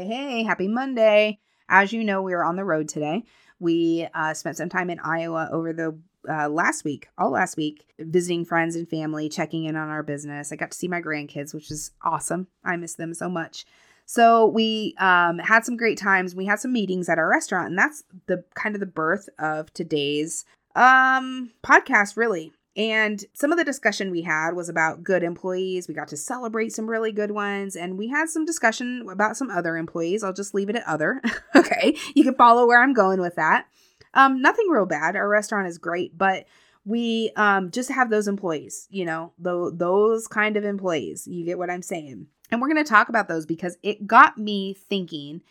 Hey, happy Monday. As you know, we were on the road today. We spent some time in Iowa over the last week, visiting friends and family, checking in on our business. I got to see my grandkids, which is awesome. I miss them so much. So we had some great times. We had some meetings at our restaurant, and that's the kind of the birth of today's podcast, really. And some of the discussion we had was about good employees. We got to celebrate some really good ones, and we had some discussion about some other employees. I'll just leave it at other. Okay. You can follow where I'm going with that. Nothing real bad. Our restaurant is great, but we just have those employees, you know, those kind of employees. You get what I'm saying? And we're going to talk about those because it got me thinking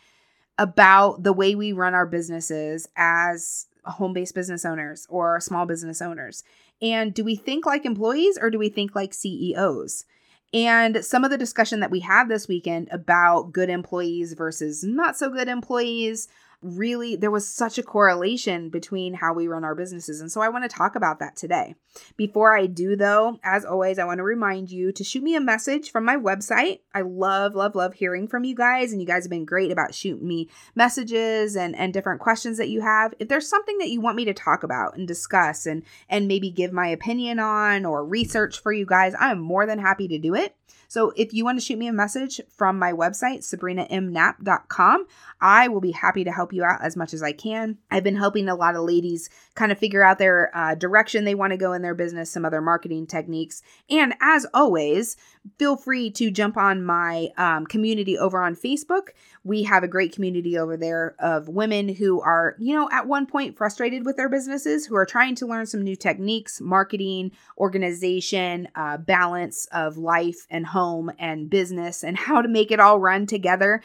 about the way we run our businesses as home-based business owners or small business owners. And do we think like employees or do we think like CEOs? And some of the discussion that we had this weekend about good employees versus not so good employees, really, there was such a correlation between how we run our businesses. And so I want to talk about that today. Before I do though, as always, I want to remind you to shoot me a message from my website. I love hearing from you guys. And you guys have been great about shooting me messages and different questions that you have. If there's something that you want me to talk about and discuss and maybe give my opinion on or research for you guys, I'm more than happy to do it. So if you want to shoot me a message from my website, sabrinamknapp.com, I will be happy to help you out as much as I can. I've been helping a lot of ladies kind of figure out their direction they want to go in their business, some other marketing techniques. And as always, feel free to jump on my community over on Facebook. We have a great community over there of women who are, you know, at one point frustrated with their businesses, who are trying to learn some new techniques, marketing, organization, balance of life and home. Home and business and how to make it all run together.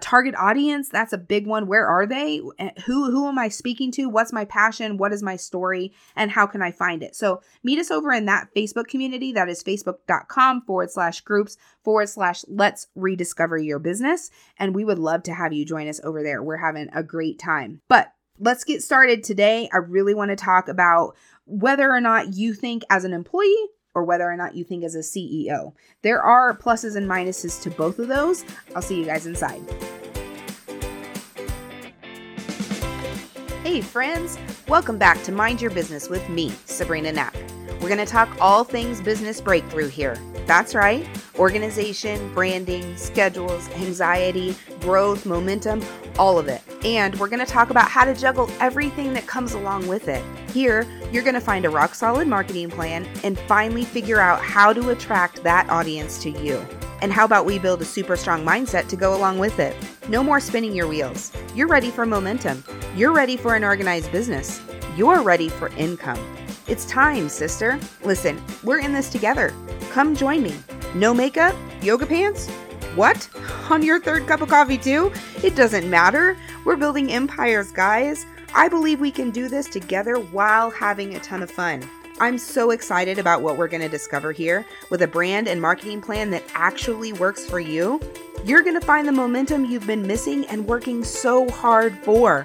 Target audience, that's a big one. Where are they? Who am I speaking to? What's my passion? What is my story? And how can I find it? So meet us over in that Facebook community. That is facebook.com/groups/ let's rediscover your business. And we would love to have you join us over there. We're having a great time. But let's get started today. I really want to talk about whether or not you think as an employee or whether or not you think as a CEO. There are pluses and minuses to both of those. I'll see you guys inside. Hey friends, welcome back to Mind Your Business with me, Sabrina Knapp. We're gonna talk all things business breakthrough here. That's right, organization, branding, schedules, anxiety, growth, momentum, all of it. And we're gonna talk about how to juggle everything that comes along with it. Here, you're going to find a rock-solid marketing plan and finally figure out how to attract that audience to you. And how about we build a super strong mindset to go along with it? No more spinning your wheels. You're ready for momentum. You're ready for an organized business. You're ready for income. It's time, sister. Listen, we're in this together. Come join me. No makeup? Yoga pants? What? On your third cup of coffee too? It doesn't matter. We're building empires, guys. I believe we can do this together while having a ton of fun. I'm so excited about what we're going to discover here with a brand and marketing plan that actually works for you. You're going to find the momentum you've been missing and working so hard for.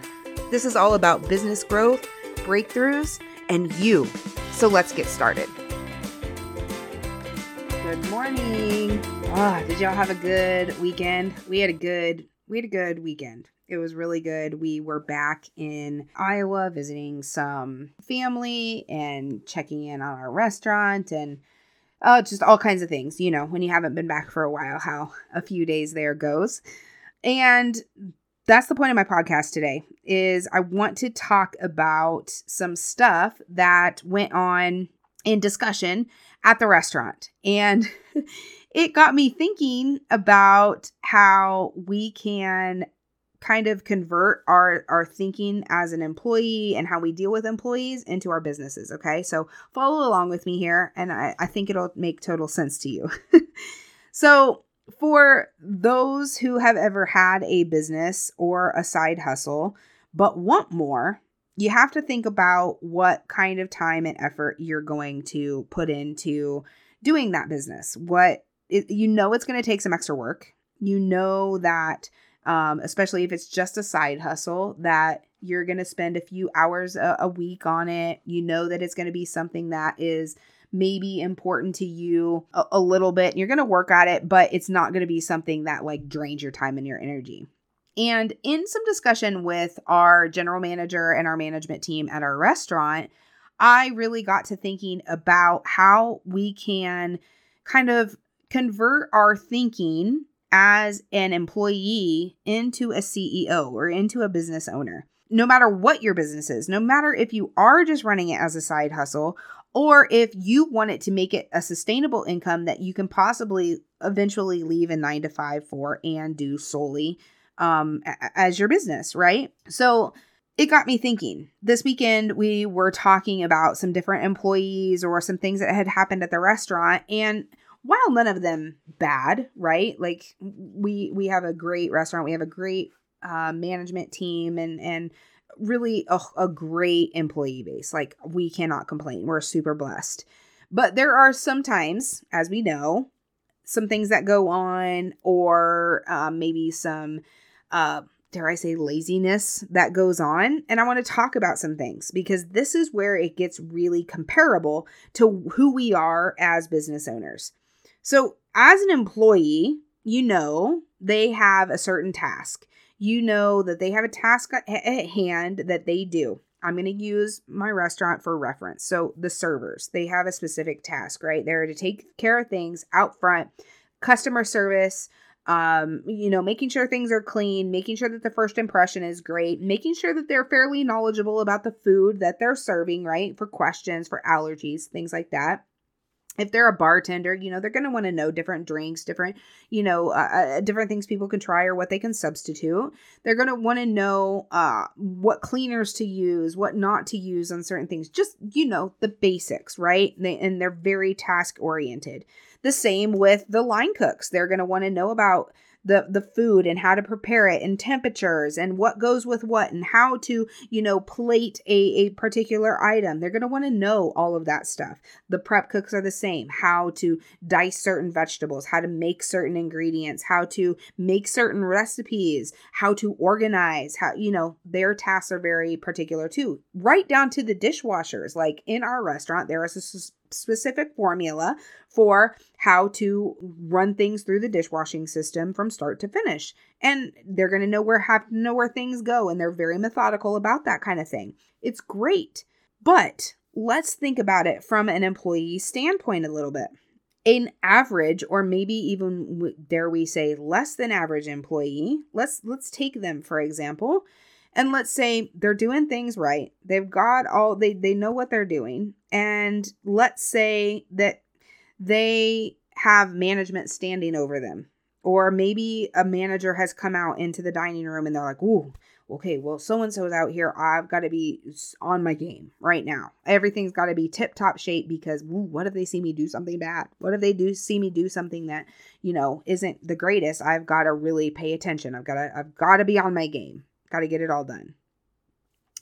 This is all about business growth, breakthroughs, and you. So let's get started. Good morning. Oh, did y'all have a good weekend? We had a good weekend. It was really good. We were back in Iowa visiting some family and checking in on our restaurant and just all kinds of things, you know, when you haven't been back for a while, how a few days there goes. And that's the point of my podcast today is I want to talk about some stuff that went on in discussion at the restaurant. And it got me thinking about how we can kind of convert our thinking as an employee and how we deal with employees into our businesses. Okay. So follow along with me here and I think it'll make total sense to you. So for those who have ever had a business or a side hustle, but want more, you have to think about what kind of time and effort you're going to put into doing that business. It's going to take some extra work. You know that especially if it's just a side hustle, that you're going to spend a few hours a week on it. You know that it's going to be something that is may be important to you a little bit. You're going to work at it, but it's not going to be something that like drains your time and your energy. And in some discussion with our general manager and our management team at our restaurant, I really got to thinking about how we can kind of convert our thinking as an employee into a CEO or into a business owner. No matter what your business is, no matter if you are just running it as a side hustle, or if you want it to make it a sustainable income that you can possibly eventually leave a 9-to-5 for and do solely as your business, right? So it got me thinking. This weekend, we were talking about some different employees or some things that had happened at the restaurant. And while none of them bad, right? Like we have a great restaurant. We have a great management team and really a great employee base. Like we cannot complain. We're super blessed. But there are sometimes, as we know, some things that go on or maybe some, dare I say, laziness that goes on. And I want to talk about some things because this is where it gets really comparable to who we are as business owners. So as an employee, you know, they have a certain task. You know that they have a task at hand that they do. I'm going to use my restaurant for reference. So the servers, they have a specific task, right? They're to take care of things out front, customer service, you know, making sure things are clean, making sure that the first impression is great, making sure that they're fairly knowledgeable about the food that they're serving, right? For questions, for allergies, things like that. If they're a bartender, you know, they're going to want to know different drinks, different, you know, different things people can try or what they can substitute. They're going to want to know what cleaners to use, what not to use on certain things. Just, you know, the basics, right? And they're very task oriented. The same with the line cooks. They're going to want to know about the food and how to prepare it and temperatures and what goes with what and how to, you know, plate a particular item. They're going to want to know all of that stuff. The prep cooks are the same, how to dice certain vegetables, how to make certain ingredients, how to make certain recipes, how to organize, how, you know, their tasks are very particular too, right down to the dishwashers. Like in our restaurant, there is a specific formula for how to run things through the dishwashing system from start to finish. And they're going to know where things go. And they're very methodical about that kind of thing. It's great. But let's think about it from an employee standpoint a little bit. An average, or maybe even dare we say less than average employee, let's take them for example. And let's say they're doing things right. They've got all, they know what they're doing. And let's say that they have management standing over them. Or maybe a manager has come out into the dining room and they're like, ooh, okay, well, so-and-so is out here. I've got to be on my game right now. Everything's got to be tip-top shape because what if they see me do something bad? What if they see me do something that, you know, isn't the greatest? I've got to really pay attention. I've got to be on my game. Got to get it all done.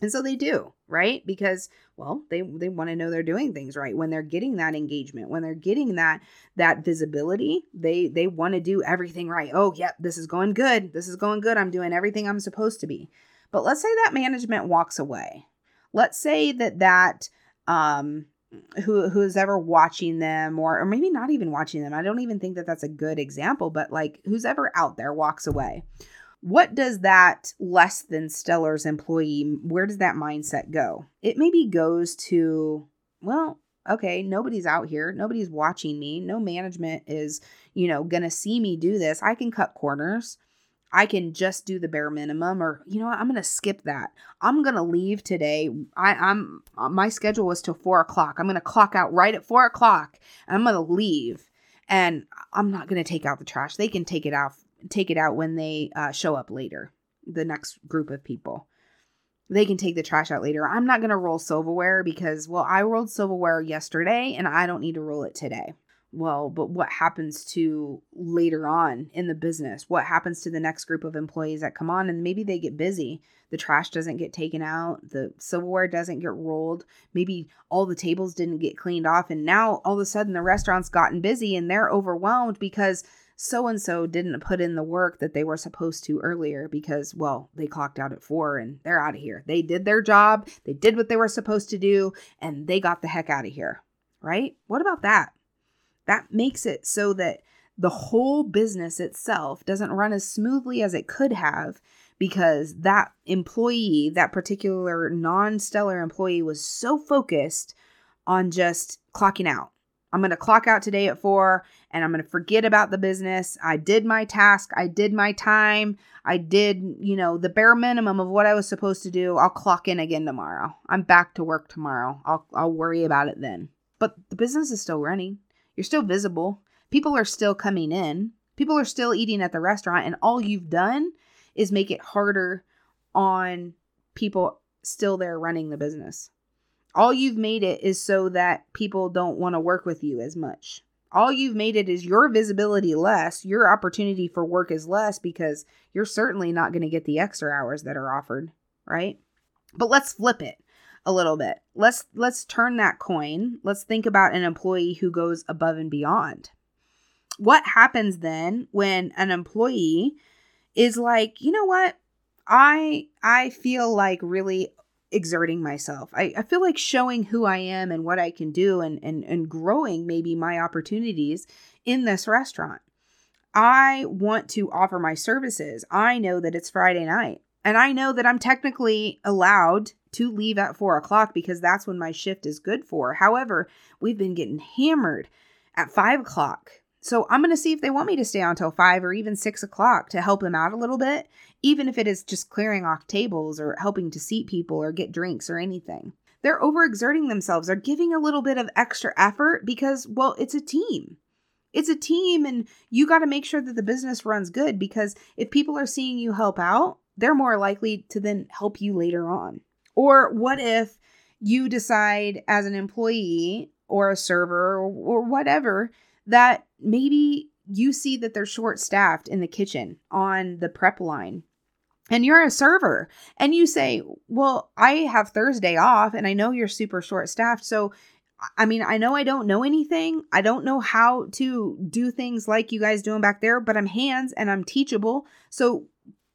And so they do, right? Because, well, they want to know they're doing things right. When they're getting that engagement, when they're getting that visibility, they want to do everything right. Oh, yep, this is going good. This is going good. I'm doing everything I'm supposed to be. But let's say that management walks away. Let's say that who's ever watching them or maybe not even watching them. I don't even think that that's a good example, but like who's ever out there walks away. What does that less than stellar's employee, where does that mindset go? It maybe goes to, well, okay, nobody's out here. Nobody's watching me. No management is, you know, going to see me do this. I can cut corners. I can just do the bare minimum or, you know what, I'm going to skip that. I'm going to leave today. My schedule was till 4:00. I'm going to clock out right at 4:00 and I'm going to leave and I'm not going to take out the trash. They can take it out when they show up later, the next group of people. They can take the trash out later. I'm not going to roll silverware because, well, I rolled silverware yesterday and I don't need to roll it today. Well, but what happens to later on in the business? What happens to the next group of employees that come on and maybe they get busy? The trash doesn't get taken out. The silverware doesn't get rolled. Maybe all the tables didn't get cleaned off. And now all of a sudden the restaurant's gotten busy and they're overwhelmed because so-and-so didn't put in the work that they were supposed to earlier because, well, they clocked out at 4:00 and they're out of here. They did their job. They did what they were supposed to do and they got the heck out of here, right? What about that? That makes it so that the whole business itself doesn't run as smoothly as it could have because that employee, that particular non-stellar employee, was so focused on just clocking out. I'm going to clock out today at 4:00 and I'm going to forget about the business. I did my task. I did my time. I did, the bare minimum of what I was supposed to do. I'll clock in again tomorrow. I'm back to work tomorrow. I'll worry about it then. But the business is still running. You're still visible. People are still coming in. People are still eating at the restaurant. And all you've done is make it harder on people still there running the business. All you've made it is so that people don't want to work with you as much. All you've made it is your visibility less, your opportunity for work is less because you're certainly not going to get the extra hours that are offered, right? But let's flip it a little bit. Let's turn that coin. Let's think about an employee who goes above and beyond. What happens then when an employee is like, you know what? I feel like really exerting myself. I feel like showing who I am and what I can do and growing maybe my opportunities in this restaurant. I want to offer my services. I know that it's Friday night and I know that I'm technically allowed to leave at 4:00 because that's when my shift is good for. However, we've been getting hammered at 5:00. So I'm going to see if they want me to stay on until 5 or even 6:00 to help them out a little bit, even if it is just clearing off tables or helping to seat people or get drinks or anything. They're overexerting themselves. They're giving a little bit of extra effort because, well, it's a team. It's a team and you got to make sure that the business runs good because if people are seeing you help out, they're more likely to then help you later on. Or what if you decide as an employee or a server or whatever that maybe you see that they're short-staffed in the kitchen on the prep line and you're a server and you say, well, I have Thursday off and I know you're super short-staffed. So, I know I don't know anything. I don't know how to do things like you guys doing back there, but I'm hands and I'm teachable. So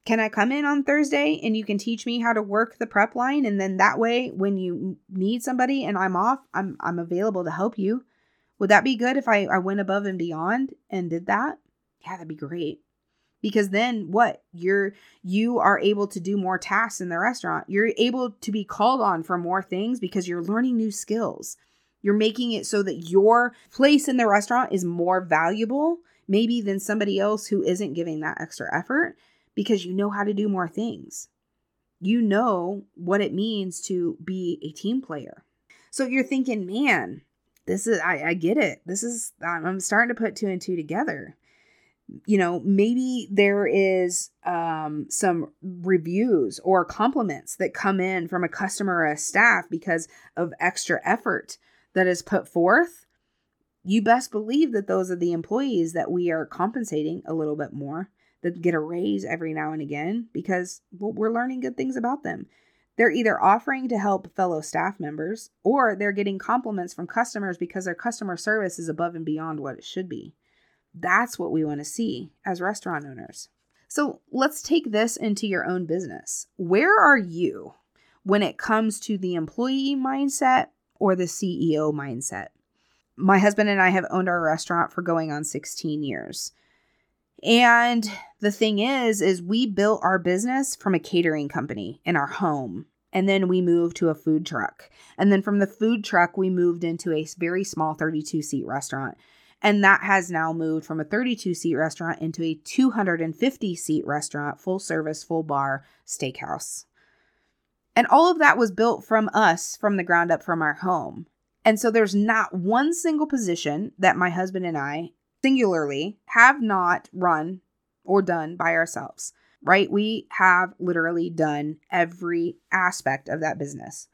can I come in on Thursday and you can teach me how to work the prep line? And then that way, when you need somebody and I'm off, I'm available to help you. Would that be good if I went above and beyond and did that? Yeah, that'd be great. Because then what? You are able to do more tasks in the restaurant. You're able to be called on for more things because you're learning new skills. You're making it so that your place in the restaurant is more valuable maybe than somebody else who isn't giving that extra effort because you know how to do more things. You know what it means to be a team player. So you're thinking, man, this is, I get it. This is, I'm starting to put 2 and 2 together. Maybe there is some reviews or compliments that come in from a customer or a staff because of extra effort that is put forth. You best believe that those are the employees that we are compensating a little bit more, that get a raise every now and again because we're learning good things about them. They're either offering to help fellow staff members or they're getting compliments from customers because their customer service is above and beyond what it should be. That's what we want to see as restaurant owners. So let's take this into your own business. Where are you when it comes to the employee mindset or the CEO mindset? My husband and I have owned our restaurant for going on 16 years. And the thing is we built our business from a catering company in our home. And then we moved to a food truck. And then from the food truck, we moved into a very small 32-seat restaurant. And that has now moved from a 32-seat restaurant into a 250-seat restaurant, full service, full bar, steakhouse. And all of that was built from us, from the ground up, from our home. And so there's not one single position that my husband and I singularly have not run or done by ourselves, right? We have literally done every aspect of that business.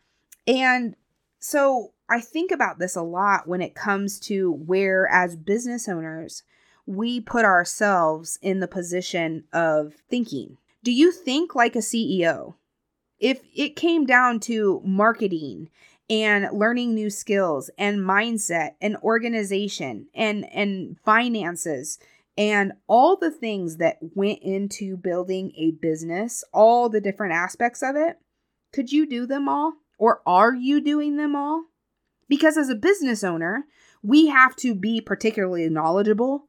And so I think about this a lot when it comes to where, as business owners, we put ourselves in the position of thinking. Do you think like a CEO? If it came down to marketing and learning new skills and mindset and organization and finances and all the things that went into building a business, all the different aspects of it, could you do them all? Or are you doing them all? Because as a business owner, we have to be particularly knowledgeable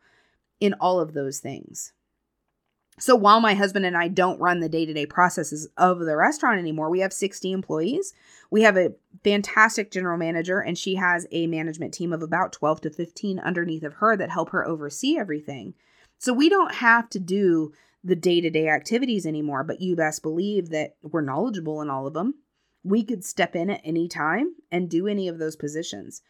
in all of those things. So while my husband and I don't run the day-to-day processes of the restaurant anymore, we have 60 employees. We have a fantastic general manager, and she has a management team of about 12 to 15 underneath of her that help her oversee everything. So we don't have to do the day-to-day activities anymore, but you best believe that we're knowledgeable in all of them. We could step in at any time and do any of those positions.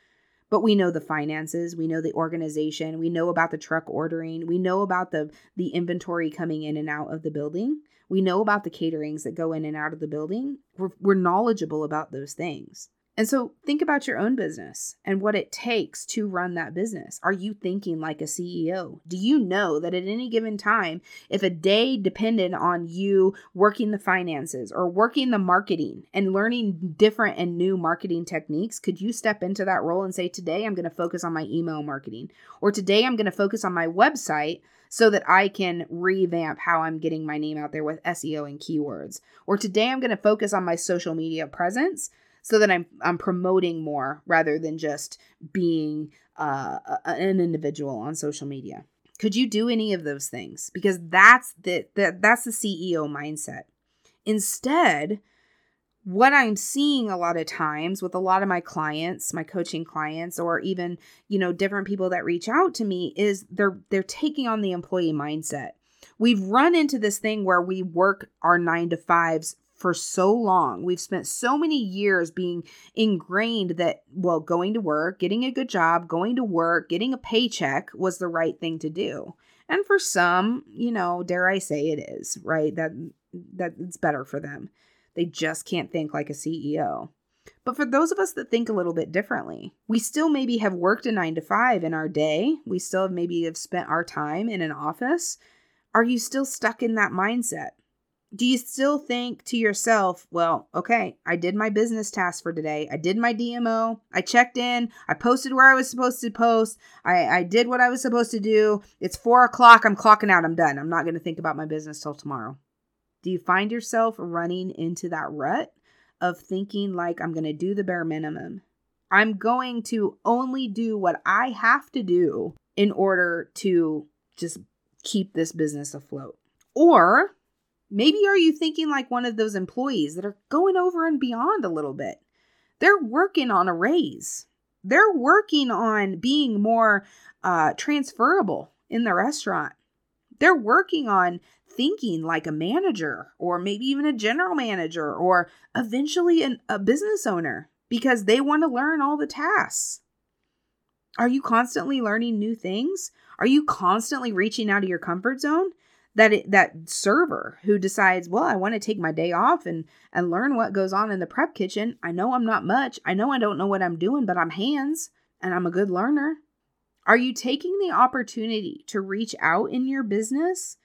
But we know the finances, we know the organization, we know about the truck ordering, we know about the inventory coming in and out of the building, we know about the caterings that go in and out of the building. We're knowledgeable about those things. And so think about your own business and what it takes to run that business. Are you thinking like a CEO? Do you know that at any given time, if a day depended on you working the finances or working the marketing and learning different and new marketing techniques, could you step into that role and say, today I'm going to focus on my email marketing, or today I'm going to focus on my website so that I can revamp how I'm getting my name out there with SEO and keywords, or today I'm going to focus on my social media presence so that I'm promoting more rather than just being an individual on social media. Could you do any of those things? Because that's the CEO mindset. Instead, what I'm seeing a lot of times with a lot of my clients, my coaching clients, or even, different people that reach out to me is they're taking on the employee mindset. We've run into this thing where we work our 9-to-5s for so long. We've spent so many years being ingrained that, going to work, getting a good job, going to work, getting a paycheck was the right thing to do. And for some, dare I say it is, right? That it's better for them. They just can't think like a CEO. But for those of us that think a little bit differently, we still maybe have worked a 9-to-5 in our day. We still have spent our time in an office. Are you still stuck in that mindset? Do you still think to yourself, I did my business task for today. I did my DMO. I checked in. I posted where I was supposed to post. I did what I was supposed to do. It's 4:00. I'm clocking out. I'm done. I'm not going to think about my business till tomorrow. Do you find yourself running into that rut of thinking like, I'm going to do the bare minimum? I'm going to only do what I have to do in order to just keep this business afloat. Or maybe are you thinking like one of those employees that are going over and beyond a little bit? They're working on a raise. They're working on being more transferable in the restaurant. They're working on thinking like a manager, or maybe even a general manager, or eventually a business owner, because they want to learn all the tasks. Are you constantly learning new things? Are you constantly reaching out of your comfort zone? That server who decides, I want to take my day off and learn what goes on in the prep kitchen. I know I'm not much. I know I don't know what I'm doing, but I'm hands and I'm a good learner. Are you taking the opportunity to reach out in your business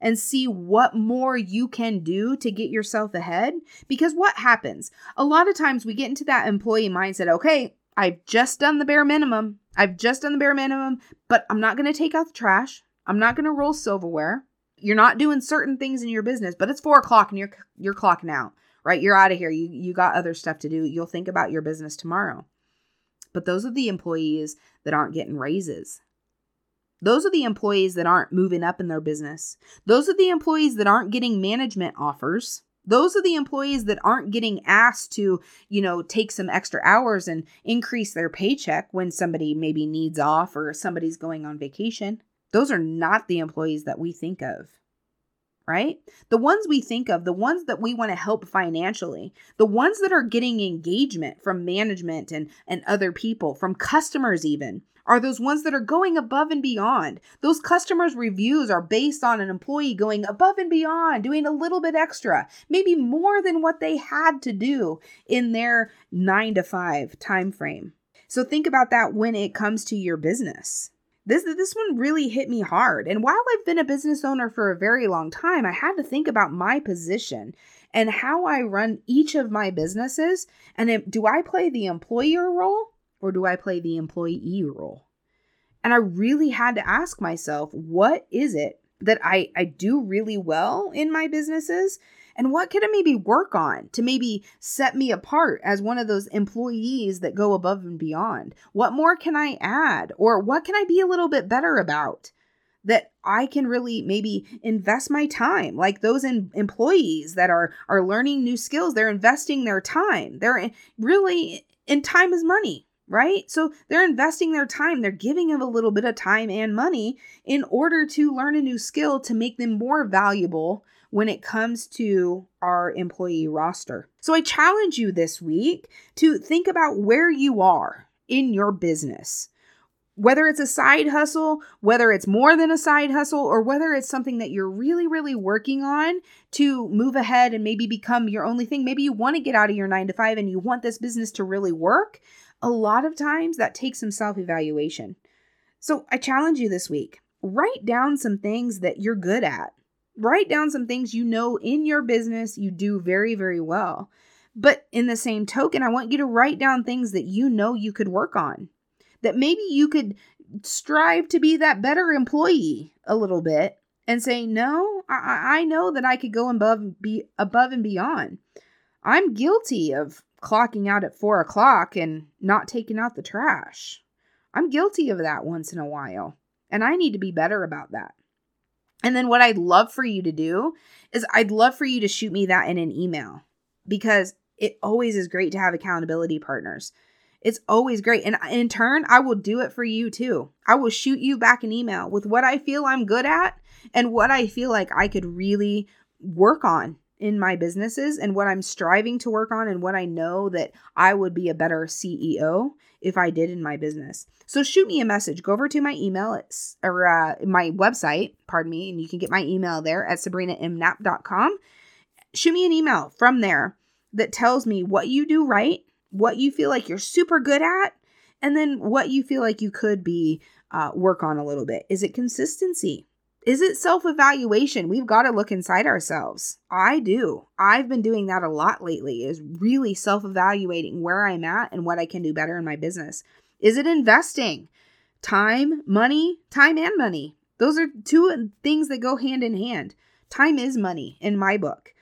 and see what more you can do to get yourself ahead? Because what happens? A lot of times we get into that employee mindset. Okay, I've just done the bare minimum. But I'm not going to take out the trash. I'm not going to roll silverware. You're not doing certain things in your business, but it's 4:00 and you're clocking out, right? You're out of here. You got other stuff to do. You'll think about your business tomorrow. But those are the employees that aren't getting raises. Those are the employees that aren't moving up in their business. Those are the employees that aren't getting management offers. Those are the employees that aren't getting asked to, take some extra hours and increase their paycheck when somebody maybe needs off or somebody's going on vacation. Those are not the employees that we think of, right? The ones we think of, the ones that we want to help financially, the ones that are getting engagement from management and other people, from customers even, are those ones that are going above and beyond. Those customers' reviews are based on an employee going above and beyond, doing a little bit extra, maybe more than what they had to do in their 9-to-5 time frame. So think about that when it comes to your business. This one really hit me hard. And while I've been a business owner for a very long time, I had to think about my position and how I run each of my businesses. And do I play the employer role or do I play the employee role? And I really had to ask myself, what is it that I do really well in my businesses? And what could I maybe work on to maybe set me apart as one of those employees that go above and beyond? What more can I add? Or what can I be a little bit better about that I can really maybe invest my time? Like those employees that are learning new skills, they're investing their time. And time is money, right? So they're investing their time. They're giving them a little bit of time and money in order to learn a new skill to make them more valuable when it comes to our employee roster. So I challenge you this week to think about where you are in your business, whether it's a side hustle, whether it's more than a side hustle, or whether it's something that you're really, really working on to move ahead and maybe become your only thing. Maybe you want to get out of your 9-to-5 and you want this business to really work. A lot of times that takes some self-evaluation. So I challenge you this week, write down some things that you're good at. Write down some things you know in your business you do very, very well. But in the same token, I want you to write down things that you know you could work on, that maybe you could strive to be that better employee a little bit and say, no, I know that I could go above and beyond. I'm guilty of clocking out at 4:00 and not taking out the trash. I'm guilty of that once in a while, and I need to be better about that. And then what I'd love for you to do is I'd love for you to shoot me that in an email, because it always is great to have accountability partners. It's always great. And in turn, I will do it for you too. I will shoot you back an email with what I feel I'm good at and what I feel like I could really work on in my businesses and what I'm striving to work on and what I know that I would be a better CEO if I did in my business. So shoot me a message. Go over to my my website, and you can get my email there at sabrinamknapp.com. Shoot me an email from there that tells me what you do right, what you feel like you're super good at, and then what you feel like you could be work on a little bit. Is it consistency? Is it self-evaluation? We've got to look inside ourselves. I do. I've been doing that a lot lately, is really self-evaluating where I'm at and what I can do better in my business. Is it investing? Time and money. Those are two things that go hand in hand. Time is money in my book.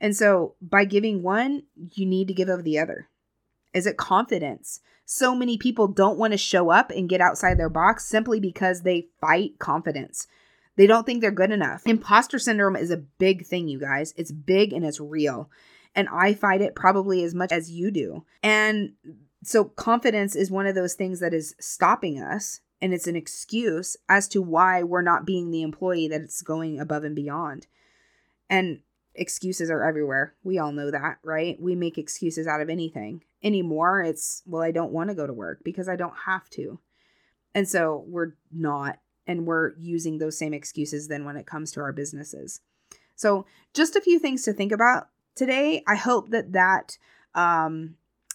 And so by giving one, you need to give of the other. Is it confidence? So many people don't want to show up and get outside their box simply because they fight confidence. They don't think they're good enough. Imposter syndrome is a big thing, you guys. It's big and it's real. And I fight it probably as much as you do. And so confidence is one of those things that is stopping us. And it's an excuse as to why we're not being the employee that's going above and beyond. And excuses are everywhere. We all know that, right? We make excuses out of anything. Anymore, it's, well, I don't want to go to work because I don't have to. And so we're not. And we're using those same excuses then when it comes to our businesses. So just a few things to think about today. I hope that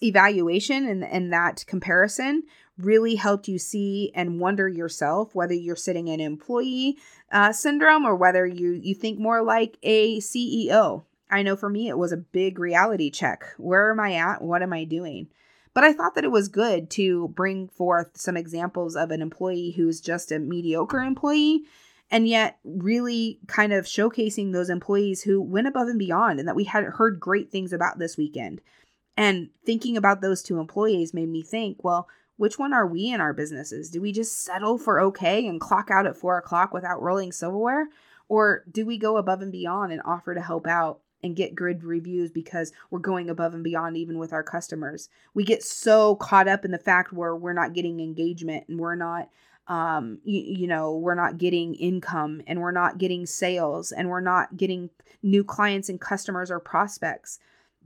evaluation and that comparison really helped you see and wonder yourself, whether you're sitting in employee syndrome or whether you think more like a CEO. I know for me, it was a big reality check. Where am I at? What am I doing? But I thought that it was good to bring forth some examples of an employee who's just a mediocre employee, and yet really kind of showcasing those employees who went above and beyond and that we had heard great things about this weekend. And thinking about those two employees made me think, well, which one are we in our businesses? Do we just settle for okay and clock out at 4:00 without rolling silverware? Or do we go above and beyond and offer to help out and get good reviews because we're going above and beyond even with our customers? We get so caught up in the fact where we're not getting engagement and we're not, we're not getting income and we're not getting sales and we're not getting new clients and customers or prospects.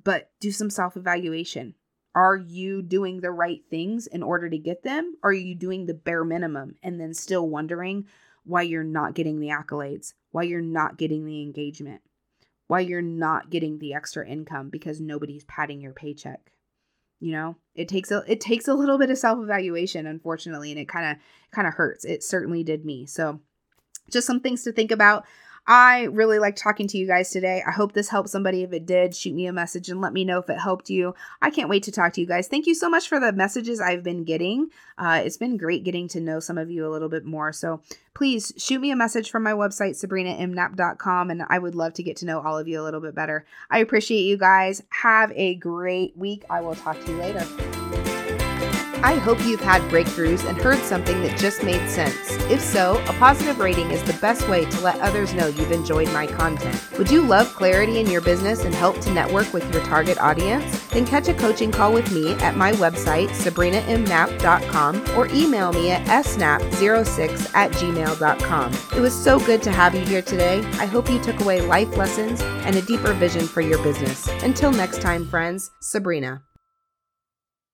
But do some self-evaluation. Are you doing the right things in order to get them? Are you doing the bare minimum and then still wondering why you're not getting the accolades, why you're not getting the engagement, why you're not getting the extra income because nobody's patting your paycheck? You know, it takes a little bit of self-evaluation, unfortunately, and it kind of hurts. It certainly did me. So just some things to think about. I really like talking to you guys today. I hope this helped somebody. If it did, shoot me a message and let me know if it helped you. I can't wait to talk to you guys. Thank you so much for the messages I've been getting. It's been great getting to know some of you a little bit more. So please shoot me a message from my website, sabrinamknapp.com, and I would love to get to know all of you a little bit better. I appreciate you guys. Have a great week. I will talk to you later. I hope you've had breakthroughs and heard something that just made sense. If so, a positive rating is the best way to let others know you've enjoyed my content. Would you love clarity in your business and help to network with your target audience? Then catch a coaching call with me at my website, sabrinamknapp.com, or email me at snap06@gmail.com. It was so good to have you here today. I hope you took away life lessons and a deeper vision for your business. Until next time, friends, Sabrina.